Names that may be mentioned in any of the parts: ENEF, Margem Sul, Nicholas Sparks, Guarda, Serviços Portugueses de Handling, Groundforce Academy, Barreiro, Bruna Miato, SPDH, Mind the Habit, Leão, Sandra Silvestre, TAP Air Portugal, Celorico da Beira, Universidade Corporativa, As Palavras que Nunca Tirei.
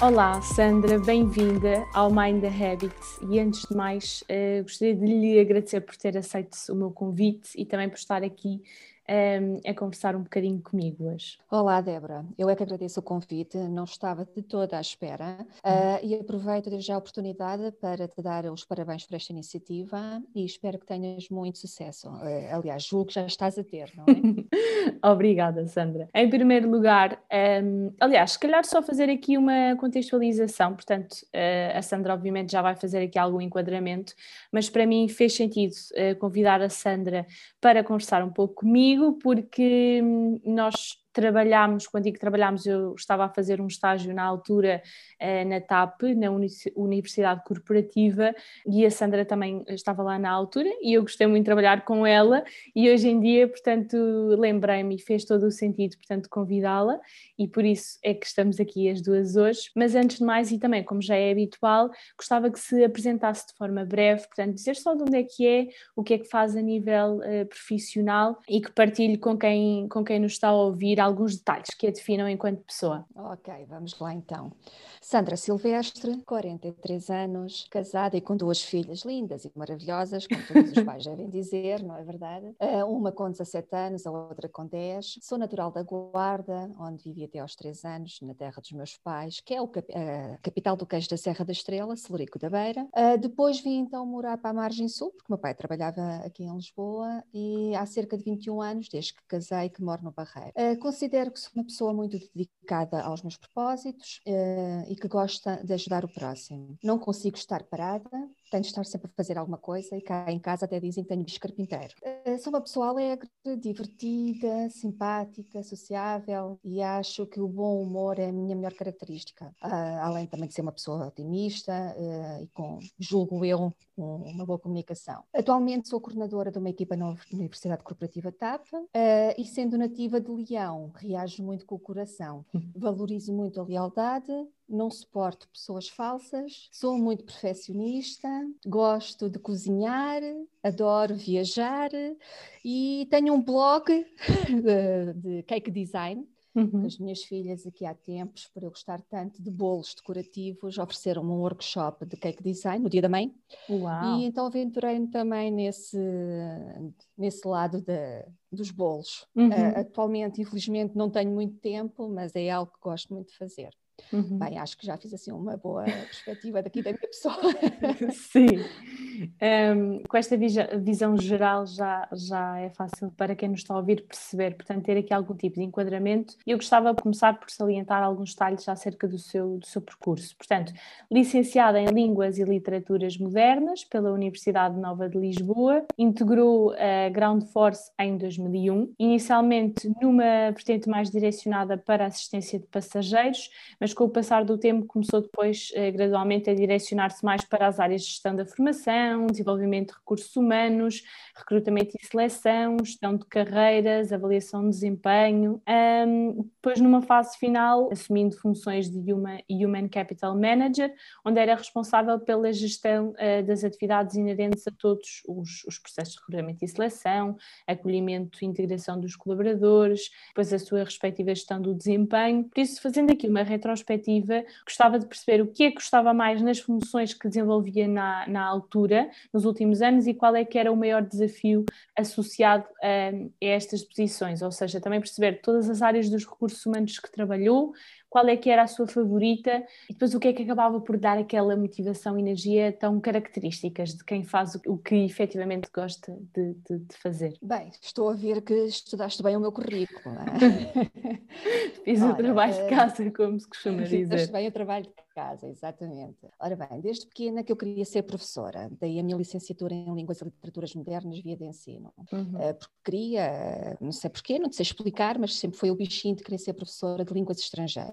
Olá Sandra, bem-vinda ao Mind the Habit e antes de mais gostaria de lhe agradecer por ter aceito o meu convite e também por estar aqui a conversar um bocadinho comigo hoje. Olá Débora, eu é que agradeço o convite, não estava de toda à espera e aproveito desde já a oportunidade para te dar os parabéns por esta iniciativa e espero que tenhas muito sucesso, aliás julgo que já estás a ter, não é? Obrigada Sandra. Em primeiro lugar, aliás, se calhar só fazer aqui uma contextualização, portanto a Sandra obviamente já vai fazer aqui algum enquadramento, mas para mim fez sentido convidar a Sandra para conversar um pouco comigo, porque nós trabalhámos, quando digo trabalhámos, eu estava a fazer um estágio na altura na TAP, na Universidade Corporativa, e a Sandra também estava lá na altura e eu gostei muito de trabalhar com ela e hoje em dia, portanto, lembrei-me e fez todo o sentido, portanto, convidá-la e por isso é que estamos aqui as duas hoje. Mas antes de mais, e também como já é habitual, gostava que se apresentasse de forma breve, portanto, dizer só de onde é que é, o que é que faz a nível profissional e que partilhe com quem nos está a ouvir alguns detalhes que a definam enquanto pessoa. Ok, vamos lá então. Sandra Silvestre, 43 anos, casada e com duas filhas lindas e maravilhosas, como todos os pais devem dizer, não é verdade? Uma com 17 anos, a outra com 10. Sou natural da Guarda, onde vivi até aos 3 anos, na terra dos meus pais, que é a capital do queijo da Serra da Estrela, Celorico da Beira. Depois vim então morar para a Margem Sul, porque meu pai trabalhava aqui em Lisboa, e há cerca de 21 anos, desde que casei, que moro no Barreiro. Considero que sou uma pessoa muito dedicada aos meus propósitos e que gosta de ajudar o próximo. Não consigo estar parada, tenho de estar sempre a fazer alguma coisa e cá em casa até dizem que tenho bicho carpinteiro. Sou uma pessoa alegre, divertida, simpática, sociável e acho que o bom humor é a minha melhor característica. Além também de ser uma pessoa otimista e com, julgo eu, uma boa comunicação. Atualmente sou coordenadora de uma equipa na Universidade Corporativa TAP e sendo nativa de Leão, reajo muito com o coração, valorizo muito a lealdade, não suporto pessoas falsas, sou muito perfeccionista, gosto de cozinhar, adoro viajar e tenho um blog de cake design. As minhas filhas aqui há tempos, por eu gostar tanto de bolos decorativos, ofereceram-me um workshop de cake design no dia da mãe. Uau. E então aventurei-me também nesse lado dos bolos. Atualmente, infelizmente, não tenho muito tempo, mas é algo que gosto muito de fazer. Bem, acho que já fiz assim uma boa perspectiva daqui da minha pessoa. Sim, com esta visão geral já é fácil para quem nos está a ouvir perceber, portanto ter aqui algum tipo de enquadramento. Eu gostava de começar por salientar alguns detalhes acerca do seu percurso. Portanto, licenciada em Línguas e Literaturas Modernas pela Universidade Nova de Lisboa, integrou a Groundforce em 2001, inicialmente numa vertente mais direcionada para a assistência de passageiros, mas com o passar do tempo começou depois gradualmente a direcionar-se mais para as áreas de gestão da formação, desenvolvimento de recursos humanos, recrutamento e seleção, gestão de carreiras, avaliação de desempenho. Depois numa fase final assumindo funções de Human Capital Manager, onde era responsável pela gestão das atividades inerentes a todos os processos de recrutamento e seleção, acolhimento e integração dos colaboradores, depois a sua respectiva gestão do desempenho. Por isso, fazendo aqui uma retrospectiva, gostava de perceber o que é que gostava mais nas funções que desenvolvia na altura, nos últimos anos, e qual é que era o maior desafio associado a estas posições, ou seja, também perceber todas as áreas dos recursos humanos que trabalhou, qual é que era a sua favorita e depois o que é que acabava por dar aquela motivação e energia tão características de quem faz o que efetivamente gosta de fazer. Bem, estou a ver que estudaste bem o meu currículo, não é? Fiz o trabalho de casa, como se costuma dizer. Fizeste bem o trabalho de casa, exatamente. Ora bem, desde pequena que eu queria ser professora, daí a minha licenciatura em Línguas e Literaturas Modernas via de ensino. Porque queria, não sei porquê, não sei explicar, mas sempre foi o bichinho de querer ser professora de línguas estrangeiras.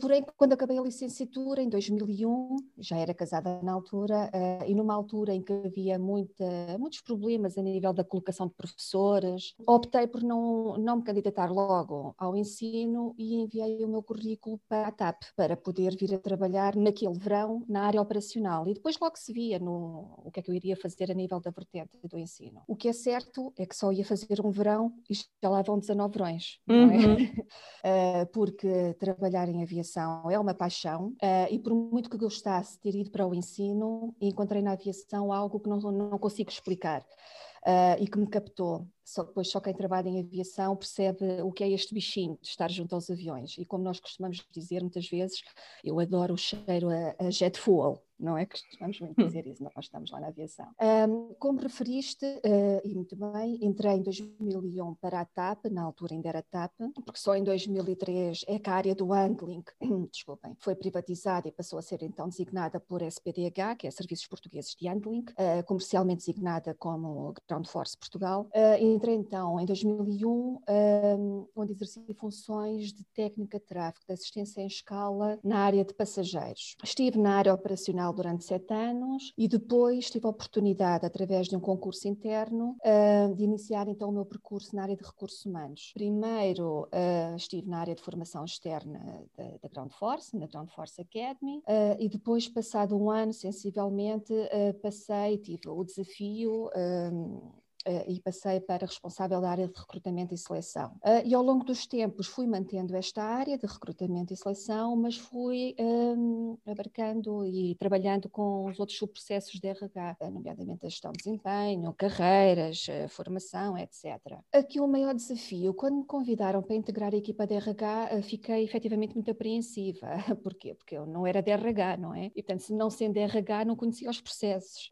Porém, quando acabei a licenciatura, em 2001, já era casada na altura, e numa altura em que havia muitos problemas a nível da colocação de professores, optei por não me candidatar logo ao ensino e enviei o meu currículo para a TAP, para poder vir a trabalhar naquele verão na área operacional e depois logo se via no, o que é que eu iria fazer a nível da vertente do ensino. O que é certo é que só ia fazer um verão e já lá vão 19 verões, não é? Porque trabalhar em aviação é uma paixão e por muito que gostasse de ter ido para o ensino, encontrei na aviação algo que não consigo explicar. E que me captou. Só quem trabalha em aviação percebe o que é este bichinho de estar junto aos aviões. E como nós costumamos dizer muitas vezes, eu adoro o cheiro a jet fuel, não é que costumamos muito dizer isso, nós estamos lá na aviação. Como referiste, e muito bem, entrei em 2001 para a TAP, na altura ainda era TAP, porque só em 2003 é que a área do handling, desculpem, foi privatizada e passou a ser então designada por SPDH, que é Serviços Portugueses de Handling, comercialmente designada como Groundforce Portugal. Entrei então em 2001, onde exerci funções de técnica de tráfego, de assistência em escala na área de passageiros. Estive na área operacional durante 7 anos e depois tive a oportunidade, através de um concurso interno, de iniciar então o meu percurso na área de recursos humanos. Primeiro estive na área de formação externa da Groundforce, na Groundforce Academy, e depois, passado um ano sensivelmente, tive o desafio e passei para responsável da área de recrutamento e seleção. E ao longo dos tempos fui mantendo esta área de recrutamento e seleção, mas fui abarcando e trabalhando com os outros subprocessos de RH, nomeadamente a gestão de desempenho, carreiras, formação, etc. Aqui o maior desafio, quando me convidaram para integrar a equipa de RH, fiquei efetivamente muito apreensiva. Porquê? Porque eu não era de RH, não é? E portanto, se não sendo de RH, não conhecia os processos.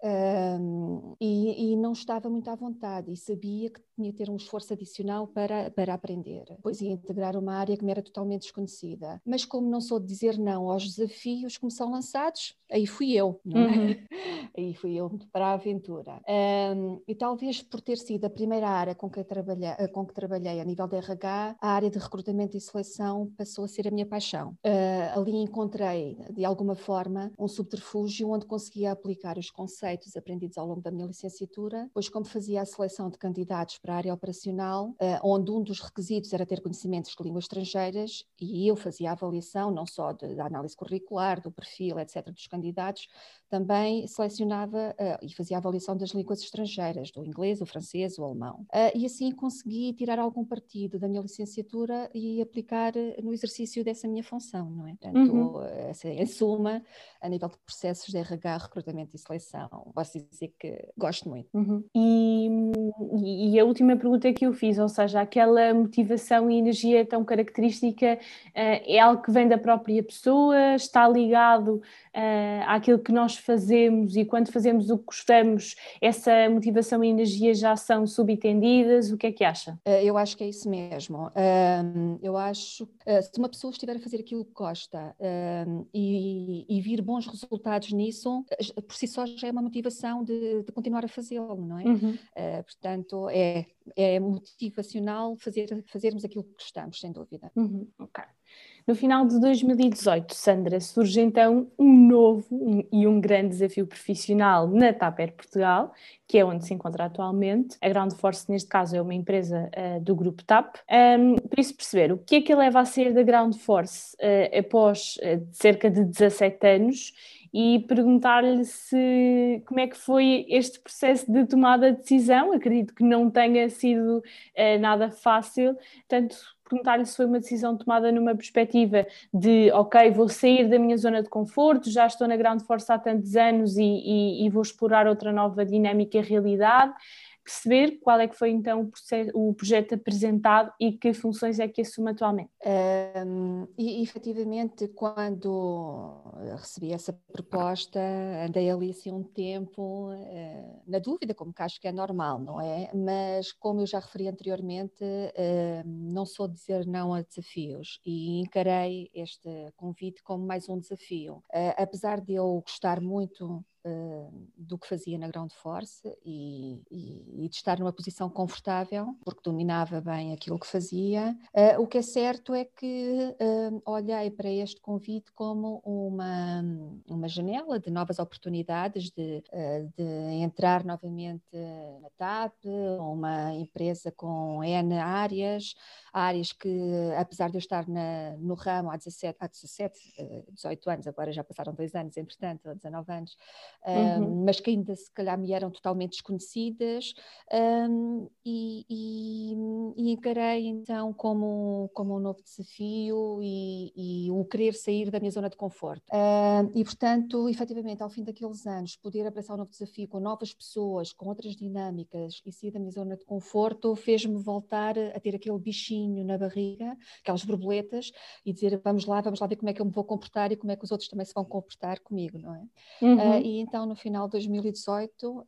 E não estava muito à vontade e sabia que tinha de ter um esforço adicional para aprender, pois ia integrar uma área que me era totalmente desconhecida. Mas como não sou de dizer não aos desafios que me são lançados, aí fui eu, não é? Aí fui eu para a aventura. E talvez por ter sido a primeira área com que trabalhei a nível de RH, a área de recrutamento e seleção passou a ser a minha paixão. Ali encontrei, de alguma forma, um subterfúgio onde conseguia aplicar os conceitos aprendidos ao longo da minha licenciatura, pois como fazia a seleção de candidatos para a área operacional, onde um dos requisitos era ter conhecimentos de línguas estrangeiras, e eu fazia a avaliação não só da análise curricular, do perfil, etc., dos candidatos, também selecionava e fazia a avaliação das línguas estrangeiras, do inglês, do francês, do alemão. E assim consegui tirar algum partido da minha licenciatura e aplicar no exercício dessa minha função, não é? Portanto, assim, em suma, a nível de processos de RH, recrutamento e seleção, posso dizer que gosto muito. E a última pergunta que eu fiz, ou seja, aquela motivação e energia tão característica, é algo que vem da própria pessoa, está ligado àquilo que nós fazemos, e quando fazemos o que gostamos, essa motivação e energia já são subentendidas? O que é que acha? Eu acho que é isso mesmo. Eu acho que se uma pessoa estiver a fazer aquilo que gosta e vir bons resultados nisso, por si só já é uma motivação de continuar a fazê-lo, não é? Portanto, é motivacional fazermos aquilo que gostamos, sem dúvida. Ok. No final de 2018, Sandra, surge então um novo e um grande desafio profissional na TAP Air Portugal, que é onde se encontra atualmente. A Groundforce, neste caso, é uma empresa do grupo TAP. Por isso, perceber o que é que a leva a sair da Groundforce após cerca de 17 anos e perguntar-lhe como é que foi este processo de tomada de decisão. Acredito que não tenha sido nada fácil, portanto, perguntar-lhe se foi uma decisão tomada numa perspectiva de, ok, vou sair da minha zona de conforto, já estou na Groundforce há tantos anos e vou explorar outra nova dinâmica e realidade. Perceber qual é que foi então o projeto apresentado e que funções é que assume atualmente. E efetivamente, quando recebi essa proposta, andei ali assim um tempo na dúvida, como que acho que é normal, não é? Mas como eu já referi anteriormente, não sou de dizer não a desafios e encarei este convite como mais um desafio. Apesar de eu gostar muito do que fazia na Groundforce e de estar numa posição confortável, porque dominava bem aquilo que fazia. O que é certo é que olhei para este convite como uma janela de novas oportunidades de entrar novamente na TAP, uma empresa com N áreas que, apesar de eu estar no ramo há 18 anos, agora já passaram 2 anos, entretanto, 19 anos, mas que ainda se calhar me eram totalmente desconhecidas, e encarei então como um novo desafio e um querer sair da minha zona de conforto. E portanto, efetivamente, ao fim daqueles anos, poder abraçar um novo desafio com novas pessoas, com outras dinâmicas e sair da minha zona de conforto, fez-me voltar a ter aquele bichinho na barriga, aquelas borboletas, e dizer, vamos lá ver como é que eu me vou comportar e como é que os outros também se vão comportar comigo, não é? E então, no final de 2018,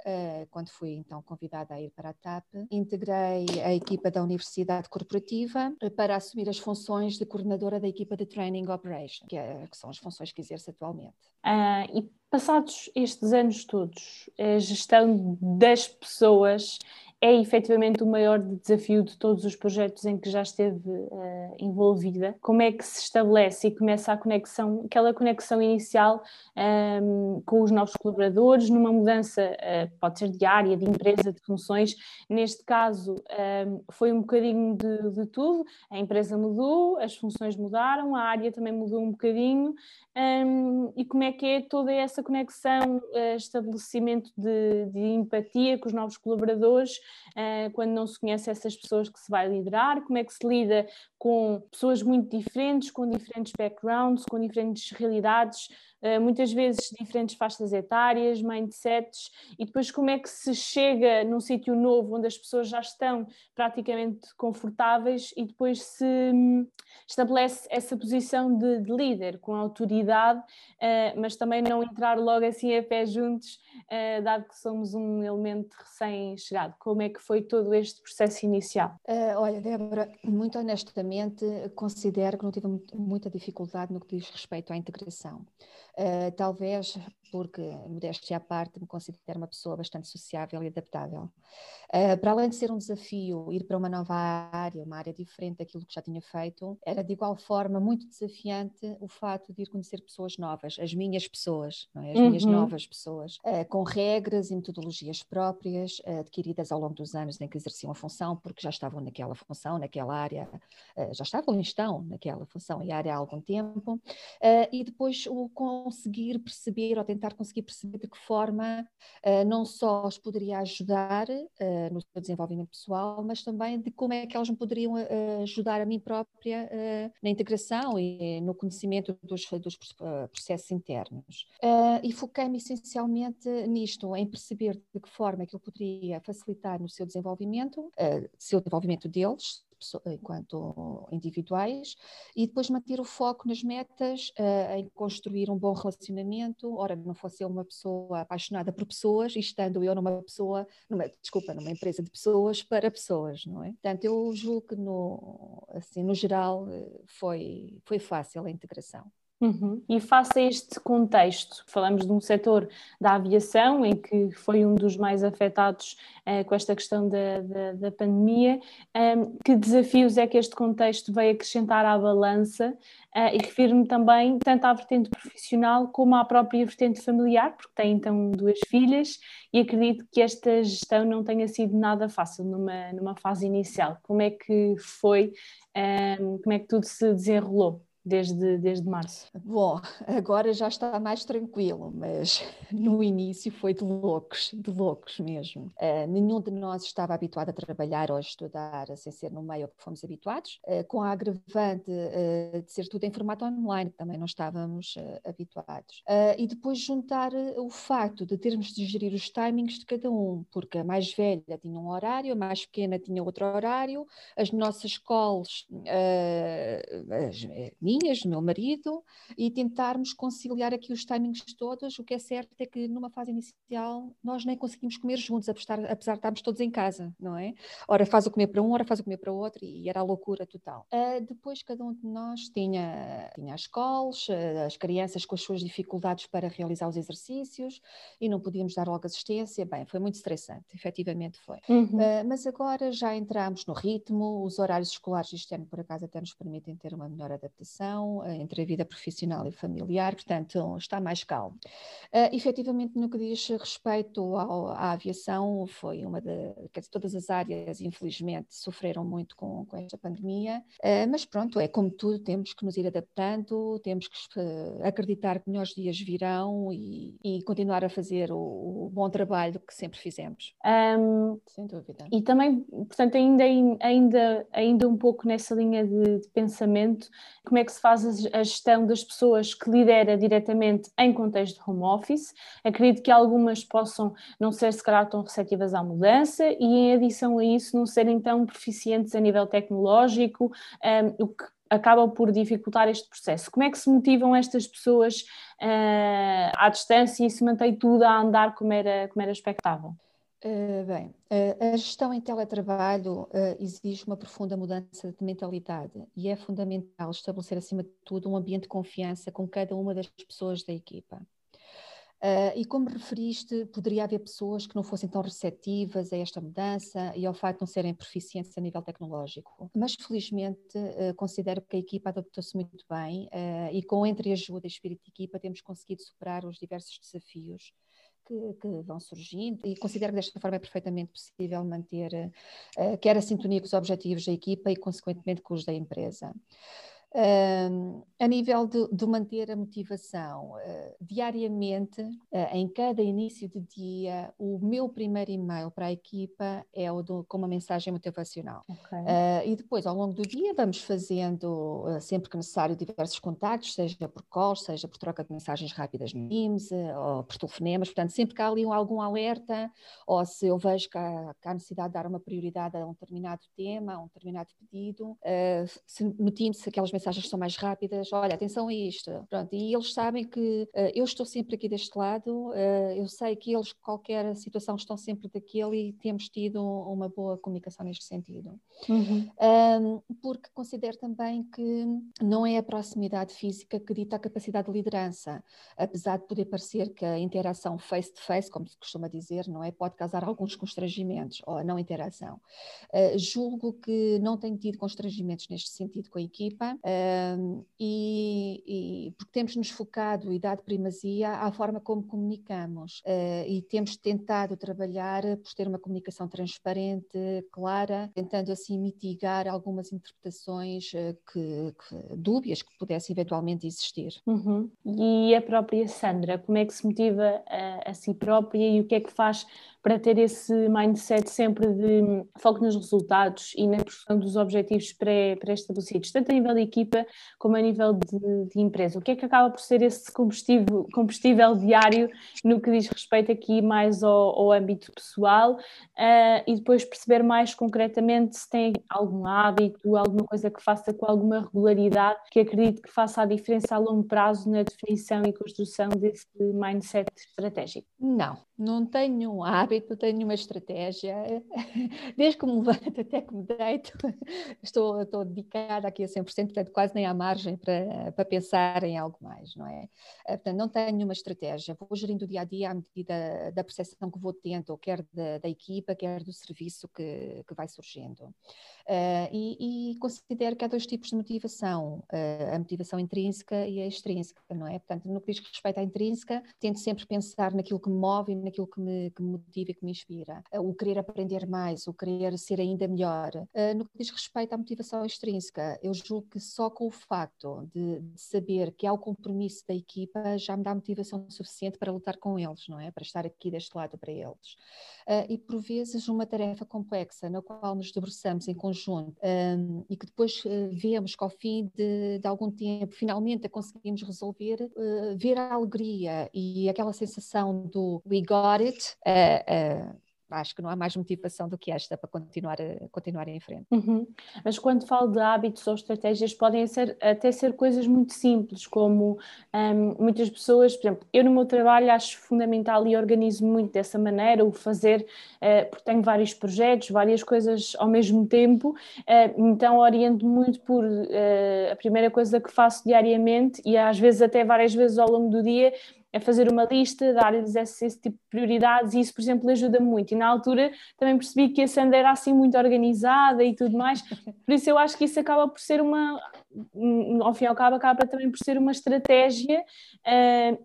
quando fui então convidada a ir para a TAP, integrei a equipa da Universidade Corporativa para assumir as funções de coordenadora da equipa de Training Operation, que são as funções que exerço atualmente. E passados estes anos todos, a gestão das pessoas é efetivamente o maior desafio de todos os projetos em que já esteve envolvida. Como é que se estabelece e começa a conexão, aquela conexão inicial com os novos colaboradores, numa mudança, pode ser de área, de empresa, de funções? Neste caso foi um bocadinho de tudo. A empresa mudou, as funções mudaram, a área também mudou um bocadinho. E como é que é toda essa conexão, estabelecimento de empatia com os novos colaboradores, quando não se conhece essas pessoas que se vai liderar? Como é que se lida com pessoas muito diferentes, com diferentes backgrounds, com diferentes realidades, muitas vezes diferentes faixas etárias, mindsets, e depois como é que se chega num sítio novo onde as pessoas já estão praticamente confortáveis e depois se estabelece essa posição de líder, com autoridade, mas também não entrar logo assim a pé juntos, dado que somos um elemento recém-chegado? Como é que foi todo este processo inicial? Olha, Débora, muito honestamente, considero que não tive muita dificuldade no que diz respeito à integração. Talvez porque, modéstia à parte, me considero uma pessoa bastante sociável e adaptável. Para além de ser um desafio ir para uma nova área, uma área diferente daquilo que já tinha feito, era de igual forma muito desafiante o fato de ir conhecer pessoas novas, as minhas pessoas, não é? As minhas novas pessoas, com regras e metodologias próprias, adquiridas ao longo dos anos em que exerciam a função, porque já estavam naquela função, naquela área, estão naquela função e área há algum tempo, e depois tentar conseguir perceber de que forma não só os poderia ajudar no seu desenvolvimento pessoal, mas também de como é que elas me poderiam ajudar a mim própria na integração e no conhecimento dos processos internos. E foquei-me essencialmente nisto, em perceber de que forma é que eu poderia facilitar no seu desenvolvimento deles, enquanto individuais, e depois manter o foco nas metas, em construir um bom relacionamento. Ora, não fosse eu uma pessoa apaixonada por pessoas, e estando eu numa empresa de pessoas para pessoas, não é? Portanto, eu julgo que no geral foi fácil a integração. E face a este contexto, falamos de um setor da aviação em que foi um dos mais afetados com esta questão da pandemia. Que desafios é que este contexto veio acrescentar à balança? E refiro-me também tanto à vertente profissional como à própria vertente familiar, porque tem então 2 filhas, e acredito que esta gestão não tenha sido nada fácil numa fase inicial. Como é que foi? Como é que tudo se desenrolou desde março? Bom, agora já está mais tranquilo, mas no início foi de loucos mesmo. Nenhum de nós estava habituado a trabalhar ou a estudar sem ser no meio que fomos habituados, com a agravante de ser tudo em formato online, que também não estávamos habituados. E depois juntar o facto de termos de gerir os timings de cada um, porque a mais velha tinha um horário, a mais pequena tinha outro horário, as nossas escolas, minhas, do meu marido, e tentarmos conciliar aqui os timings todos. O que é certo é que numa fase inicial nós nem conseguimos comer juntos, apesar de estarmos todos em casa, não é? Ora faz o comer para um, ora faz o comer para o outro, e era a loucura total. Depois cada um de nós tinha as escolas, as crianças com as suas dificuldades para realizar os exercícios, e não podíamos dar logo assistência. Bem, foi muito estressante, efetivamente foi. Mas agora já entramos no ritmo, os horários escolares deste ano por acaso até nos permitem ter uma melhor adaptação entre a vida profissional e familiar, portanto está mais calmo. Efetivamente, no que diz respeito à aviação, foi uma de, quer dizer, todas as áreas infelizmente sofreram muito com esta pandemia, mas pronto, é como tudo, temos que nos ir adaptando, temos que acreditar que melhores dias virão e continuar a fazer o bom trabalho que sempre fizemos. Sem dúvida. E também, portanto, ainda um pouco nessa linha de pensamento, como é que se faz a gestão das pessoas que lidera diretamente em contexto de home office? Acredito que algumas possam não ser, se calhar, tão receptivas à mudança e, em adição a isso, não serem tão proficientes a nível tecnológico, o que acabam por dificultar este processo. Como é que se motivam estas pessoas à distância e se mantém tudo a andar como era expectável? Bem, a gestão em teletrabalho exige uma profunda mudança de mentalidade e é fundamental estabelecer, acima de tudo, um ambiente de confiança com cada uma das pessoas da equipa. E como referiste, poderia haver pessoas que não fossem tão receptivas a esta mudança e ao facto de não serem proficientes a nível tecnológico. Mas, felizmente, considero que a equipa adaptou-se muito bem e com entreajuda e espírito de equipa temos conseguido superar os diversos desafios que vão surgindo, e considero que desta forma é perfeitamente possível manter quer a sintonia com os objetivos da equipa e, consequentemente, com os da empresa. A nível de manter a motivação, diariamente, em cada início de dia, o meu primeiro e-mail para a equipa é com uma mensagem motivacional. Okay. E depois, ao longo do dia, vamos fazendo, sempre que necessário, diversos contactos, seja por calls, seja por troca de mensagens rápidas no Teams, ou por telefonemas. Portanto, sempre que há ali algum alerta, ou se eu vejo que há necessidade de dar uma prioridade a um determinado tema, a um determinado pedido, no Teams, aquelas mensagens são mais rápidas, olha, atenção a isto. Pronto, e eles sabem que eu estou sempre aqui deste lado, eu sei que eles, qualquer situação, estão sempre daquele, e temos tido uma boa comunicação neste sentido. Porque considero também que não é a proximidade física que dita a capacidade de liderança, apesar de poder parecer que a interação face-to-face, como se costuma dizer, não é, pode causar alguns constrangimentos, ou a não interação. Julgo que não tenho tido constrangimentos neste sentido com a equipa, e porque temos nos focado e dado primazia à forma como comunicamos, e temos tentado trabalhar por ter uma comunicação transparente, clara, tentando assim mitigar algumas interpretações dúbias que pudessem eventualmente existir. E a própria Sandra, como é que se motiva a si própria e o que é que faz para ter esse mindset sempre de foco nos resultados e na construção dos objetivos pré-estabelecidos, tanto a nível da equipa como a nível de empresa? O que é que acaba por ser esse combustível diário no que diz respeito aqui mais ao âmbito pessoal, e depois perceber mais concretamente se tem algum hábito, alguma coisa que faça com alguma regularidade que acredito que faça a diferença a longo prazo na definição e construção desse mindset estratégico? Não tenho um hábito, não tenho nenhuma estratégia. Desde que me levanto até que me deito, estou dedicada aqui a 100%, portanto quase nem há margem para pensar em algo mais, não é? Portanto, não tenho nenhuma estratégia. Vou gerindo o dia-a-dia à medida da percepção que vou tendo, quer da equipa, quer do serviço que vai surgindo. E considero que há dois tipos de motivação, a motivação intrínseca e a extrínseca, não é? Portanto, no que diz respeito à intrínseca, tento sempre pensar naquilo que me move, naquilo que me motiva e que me inspira, o querer aprender mais, o querer ser ainda melhor. No que diz respeito à motivação extrínseca, eu julgo que só com o facto de saber que há o compromisso da equipa já me dá motivação suficiente para lutar com eles, não é? Para estar aqui deste lado para eles. E por vezes uma tarefa complexa na qual nos debruçamos em conjunto, e que depois vemos que ao fim de algum tempo finalmente a conseguimos resolver, ver a alegria e aquela sensação do we got it, acho que não há mais motivação do que esta para continuar em frente. Uhum. Mas quando falo de hábitos ou estratégias, podem ser, até ser coisas muito simples, como muitas pessoas, por exemplo, eu no meu trabalho acho fundamental e organizo muito dessa maneira, o fazer, porque tenho vários projetos, várias coisas ao mesmo tempo, então oriento muito por a primeira coisa que faço diariamente e às vezes até várias vezes ao longo do dia, é fazer uma lista, dar-lhes esse tipo de prioridades e isso, por exemplo, ajuda muito. E na altura também percebi que a Sandra era assim muito organizada e tudo mais, por isso eu acho que isso acaba por ser uma, ao fim e ao cabo, acaba também por ser uma estratégia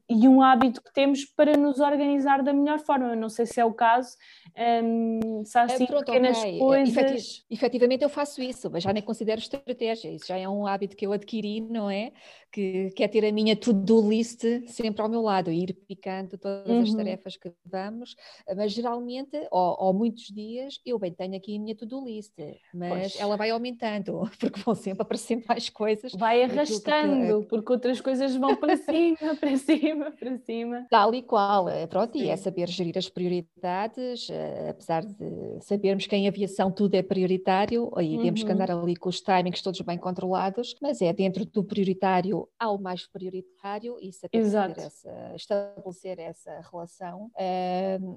e um hábito que temos para nos organizar da melhor forma. Eu não sei se é o caso, se há assim pequenas coisas... Efetivamente eu faço isso, mas já nem considero estratégia, isso já é um hábito que eu adquiri, não é? Que é ter a minha to-do list sempre ao meu lado. Ir picando todas as tarefas que vamos, mas geralmente, ou muitos dias, eu bem tenho aqui a minha to-do list, mas ela vai aumentando, porque vão sempre aparecendo mais coisas. Vai arrastando, porque outras coisas vão para cima, para cima, para cima. Tal e qual, pronto, sim. E é saber gerir as prioridades, apesar de sabermos que em aviação tudo é prioritário, aí temos que andar ali com os timings todos bem controlados, mas é dentro do prioritário ao mais prioritário e saber estabelecer essa relação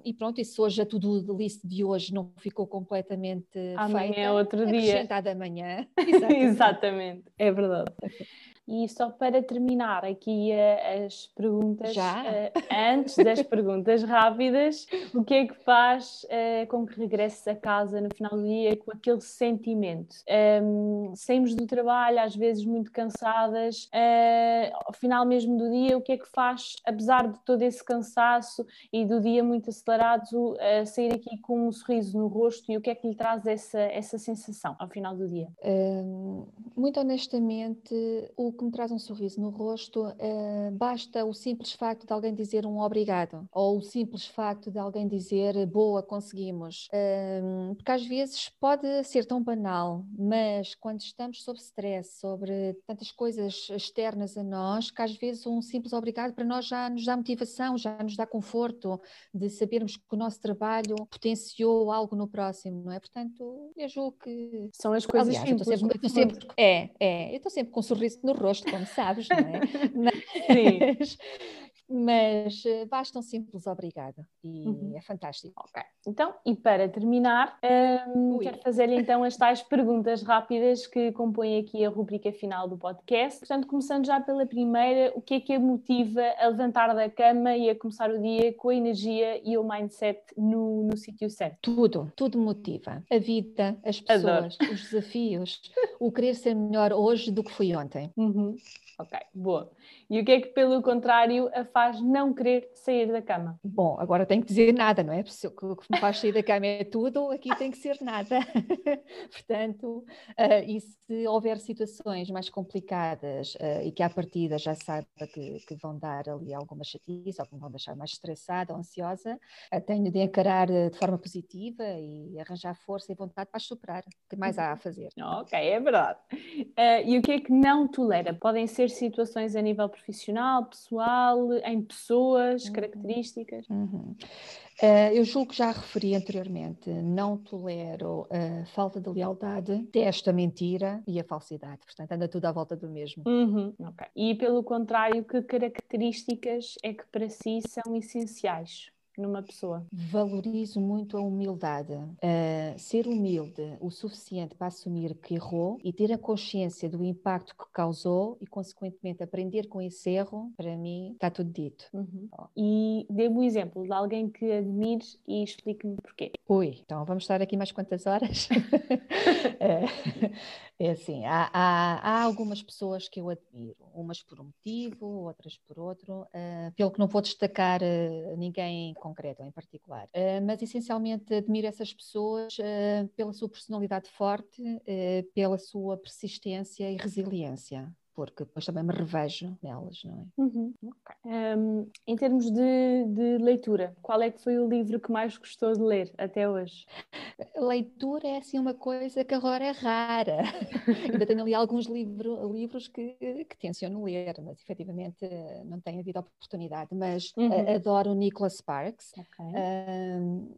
e pronto, e se hoje a to-do list de hoje não ficou completamente feita, é outro dia acrescentada amanhã. Exatamente. Exatamente, é verdade. E só para terminar aqui as perguntas, antes das perguntas rápidas, o que é que faz com que regresses a casa no final do dia com aquele sentimento? Saímos do trabalho, às vezes muito cansadas, ao final mesmo do dia, o que é que faz, apesar de todo esse cansaço e do dia muito acelerado, sair aqui com um sorriso no rosto e o que é que lhe traz essa sensação ao final do dia? Muito honestamente, o que me traz um sorriso no rosto, basta o simples facto de alguém dizer um obrigado, ou o simples facto de alguém dizer boa, conseguimos, porque às vezes pode ser tão banal, mas quando estamos sob stress, sobre tantas coisas externas a nós, que às vezes um simples obrigado para nós já nos dá motivação, já nos dá conforto de sabermos que o nosso trabalho potenciou algo no próximo, não é? Portanto, eu julgo que... São as coisas simples. Eu estou sempre com um sorriso no rosto, como sabes, não é? Mas basta um simples obrigado e é fantástico. Ok, então, e para terminar, quero fazer-lhe então as tais perguntas rápidas que compõem aqui a rubrica final do podcast. Portanto, começando já pela primeira, o que é que a motiva a levantar da cama e a começar o dia com a energia e o mindset no sítio certo? Tudo motiva. A vida, as pessoas, os desafios, o querer ser melhor hoje do que fui ontem. Ok, boa. E o que é que, pelo contrário, a faz não querer sair da cama? Bom, agora tenho que dizer nada, não é? Porque o que me faz sair da cama é tudo, aqui tem que ser nada. Portanto, e se houver situações mais complicadas e que à partida já saiba que vão dar ali alguma chatice ou que me vão deixar mais estressada ou ansiosa, tenho de encarar de forma positiva e arranjar força e vontade para superar. O que mais há a fazer? Ok, é verdade. E o que é que não tolera? Podem ser situações a nível profissional, pessoal, em pessoas, características? Eu julgo que já referi anteriormente, não tolero a falta de lealdade, detesto a mentira e a falsidade, portanto anda tudo à volta do mesmo. Okay. E pelo contrário, que características é que para si são essenciais numa pessoa? Valorizo muito a humildade, ser humilde o suficiente para assumir que errou e ter a consciência do impacto que causou e consequentemente aprender com esse erro. Para mim está tudo dito. E dê-me um exemplo de alguém que admires e explique-me porquê. Então vamos estar aqui mais quantas horas? É assim, há algumas pessoas que eu admiro, umas por um motivo, outras por outro, pelo que não vou destacar ninguém em concreto ou em particular, mas essencialmente admiro essas pessoas pela sua personalidade forte, pela sua persistência e resiliência. porque depois também me revejo nelas, não é? Uhum. Okay. Em termos de leitura, qual é que foi o livro que mais gostou de ler até hoje? Leitura é assim uma coisa que agora é rara. Ainda tenho ali alguns livros que tenciono ler, mas efetivamente não tenho havido oportunidade, mas adoro o Nicholas Sparks. Okay.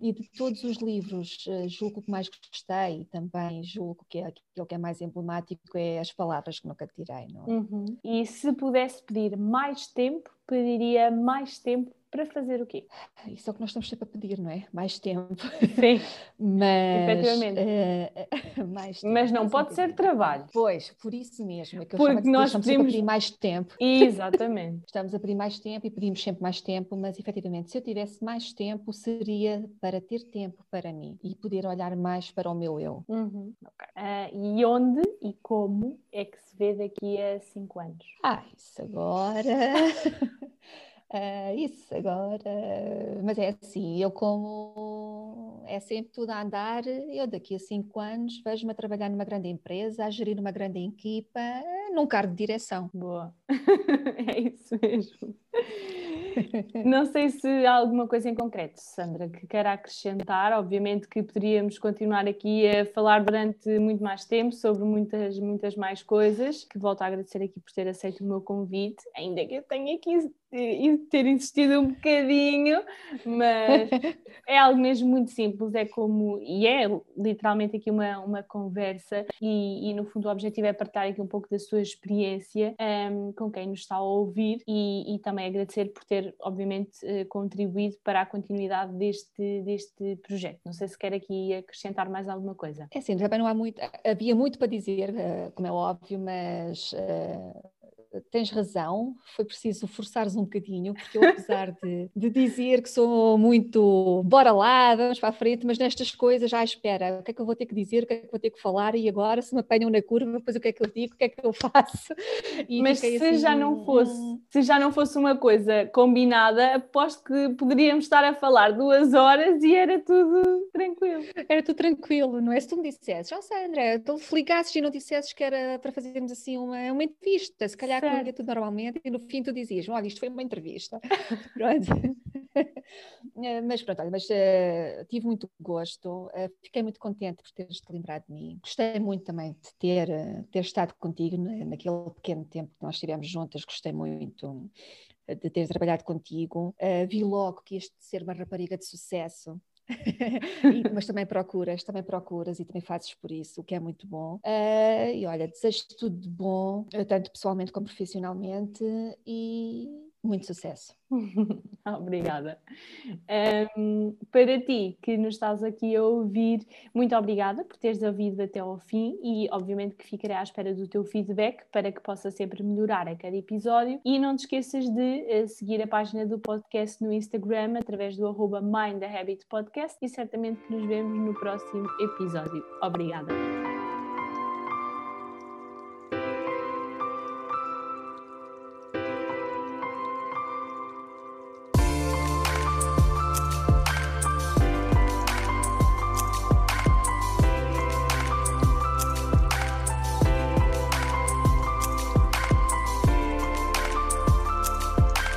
E de todos os livros, julgo que mais gostei, também julgo que aquilo que é mais emblemático é As Palavras que Nunca Tirei, não é? Uhum. E se pudesse pedir mais tempo, pediria mais tempo para fazer o quê? Isso é o que nós estamos sempre a pedir, não é? Mais tempo. Sim, mas, efetivamente. Mais tempo. Mas não pode ser trabalho. Pois, por isso mesmo. É que porque nós estamos sempre a pedir mais tempo. Exatamente. Estamos a pedir mais tempo e pedimos sempre mais tempo, mas efetivamente, se eu tivesse mais tempo, seria para ter tempo para mim e poder olhar mais para o meu eu. Uhum. Okay. E onde e como é que se vê daqui a 5 anos? Ah, isso agora... isso agora, mas é assim, eu como é sempre tudo a andar, eu daqui a 5 anos vejo-me a trabalhar numa grande empresa, a gerir uma grande equipa, num cargo de direção. Boa, é isso mesmo. Não sei se há alguma coisa em concreto, Sandra, que queira acrescentar. Obviamente que poderíamos continuar aqui a falar durante muito mais tempo sobre muitas, muitas mais coisas, que volto a agradecer aqui por ter aceito o meu convite, ainda que eu tenha aqui ter insistido um bocadinho, mas é algo mesmo muito simples, é como, e é literalmente aqui uma conversa e no fundo o objetivo é partilhar aqui um pouco da sua experiência com quem nos está a ouvir e também agradecer por ter, obviamente, contribuído para a continuidade deste projeto. Não sei se quer aqui acrescentar mais alguma coisa. É sim, também não há muito, havia muito para dizer, como é óbvio, mas... Tens razão, foi preciso forçares um bocadinho, porque eu, apesar de dizer que sou muito bora lá, vamos para a frente, mas nestas coisas já espera, o que é que eu vou ter que dizer, o que é que vou ter que falar, e agora se me apanham na curva, depois o que é que eu digo, o que é que eu faço? E mas se assim, se já não fosse uma coisa combinada, aposto que poderíamos estar a falar 2 horas e era tudo tranquilo. Era tudo tranquilo, não é? Se tu me dissesses, ó Sandra, tu ligasses e não dissesses que era para fazermos assim uma entrevista, se calhar que tu normalmente e no fim tu dizias, olha, isto foi uma entrevista. Pronto. Mas pronto, olha, mas tive muito gosto, fiquei muito contente por teres te lembrado de mim, gostei muito também de ter estado contigo naquele pequeno tempo que nós estivemos juntas, gostei muito de ter trabalhado contigo, vi logo que ias ser uma rapariga de sucesso. Mas também procuras e também fazes por isso, o que é muito bom, e olha, desejo-te tudo de bom, tanto pessoalmente como profissionalmente, e muito sucesso. Obrigada. Para ti que nos estás aqui a ouvir, muito obrigada por teres ouvido até ao fim e obviamente que ficarei à espera do teu feedback para que possa sempre melhorar a cada episódio, e não te esqueças de seguir a página do podcast no Instagram através do @mindthehabitpodcast, e certamente que nos vemos no próximo episódio. Obrigada.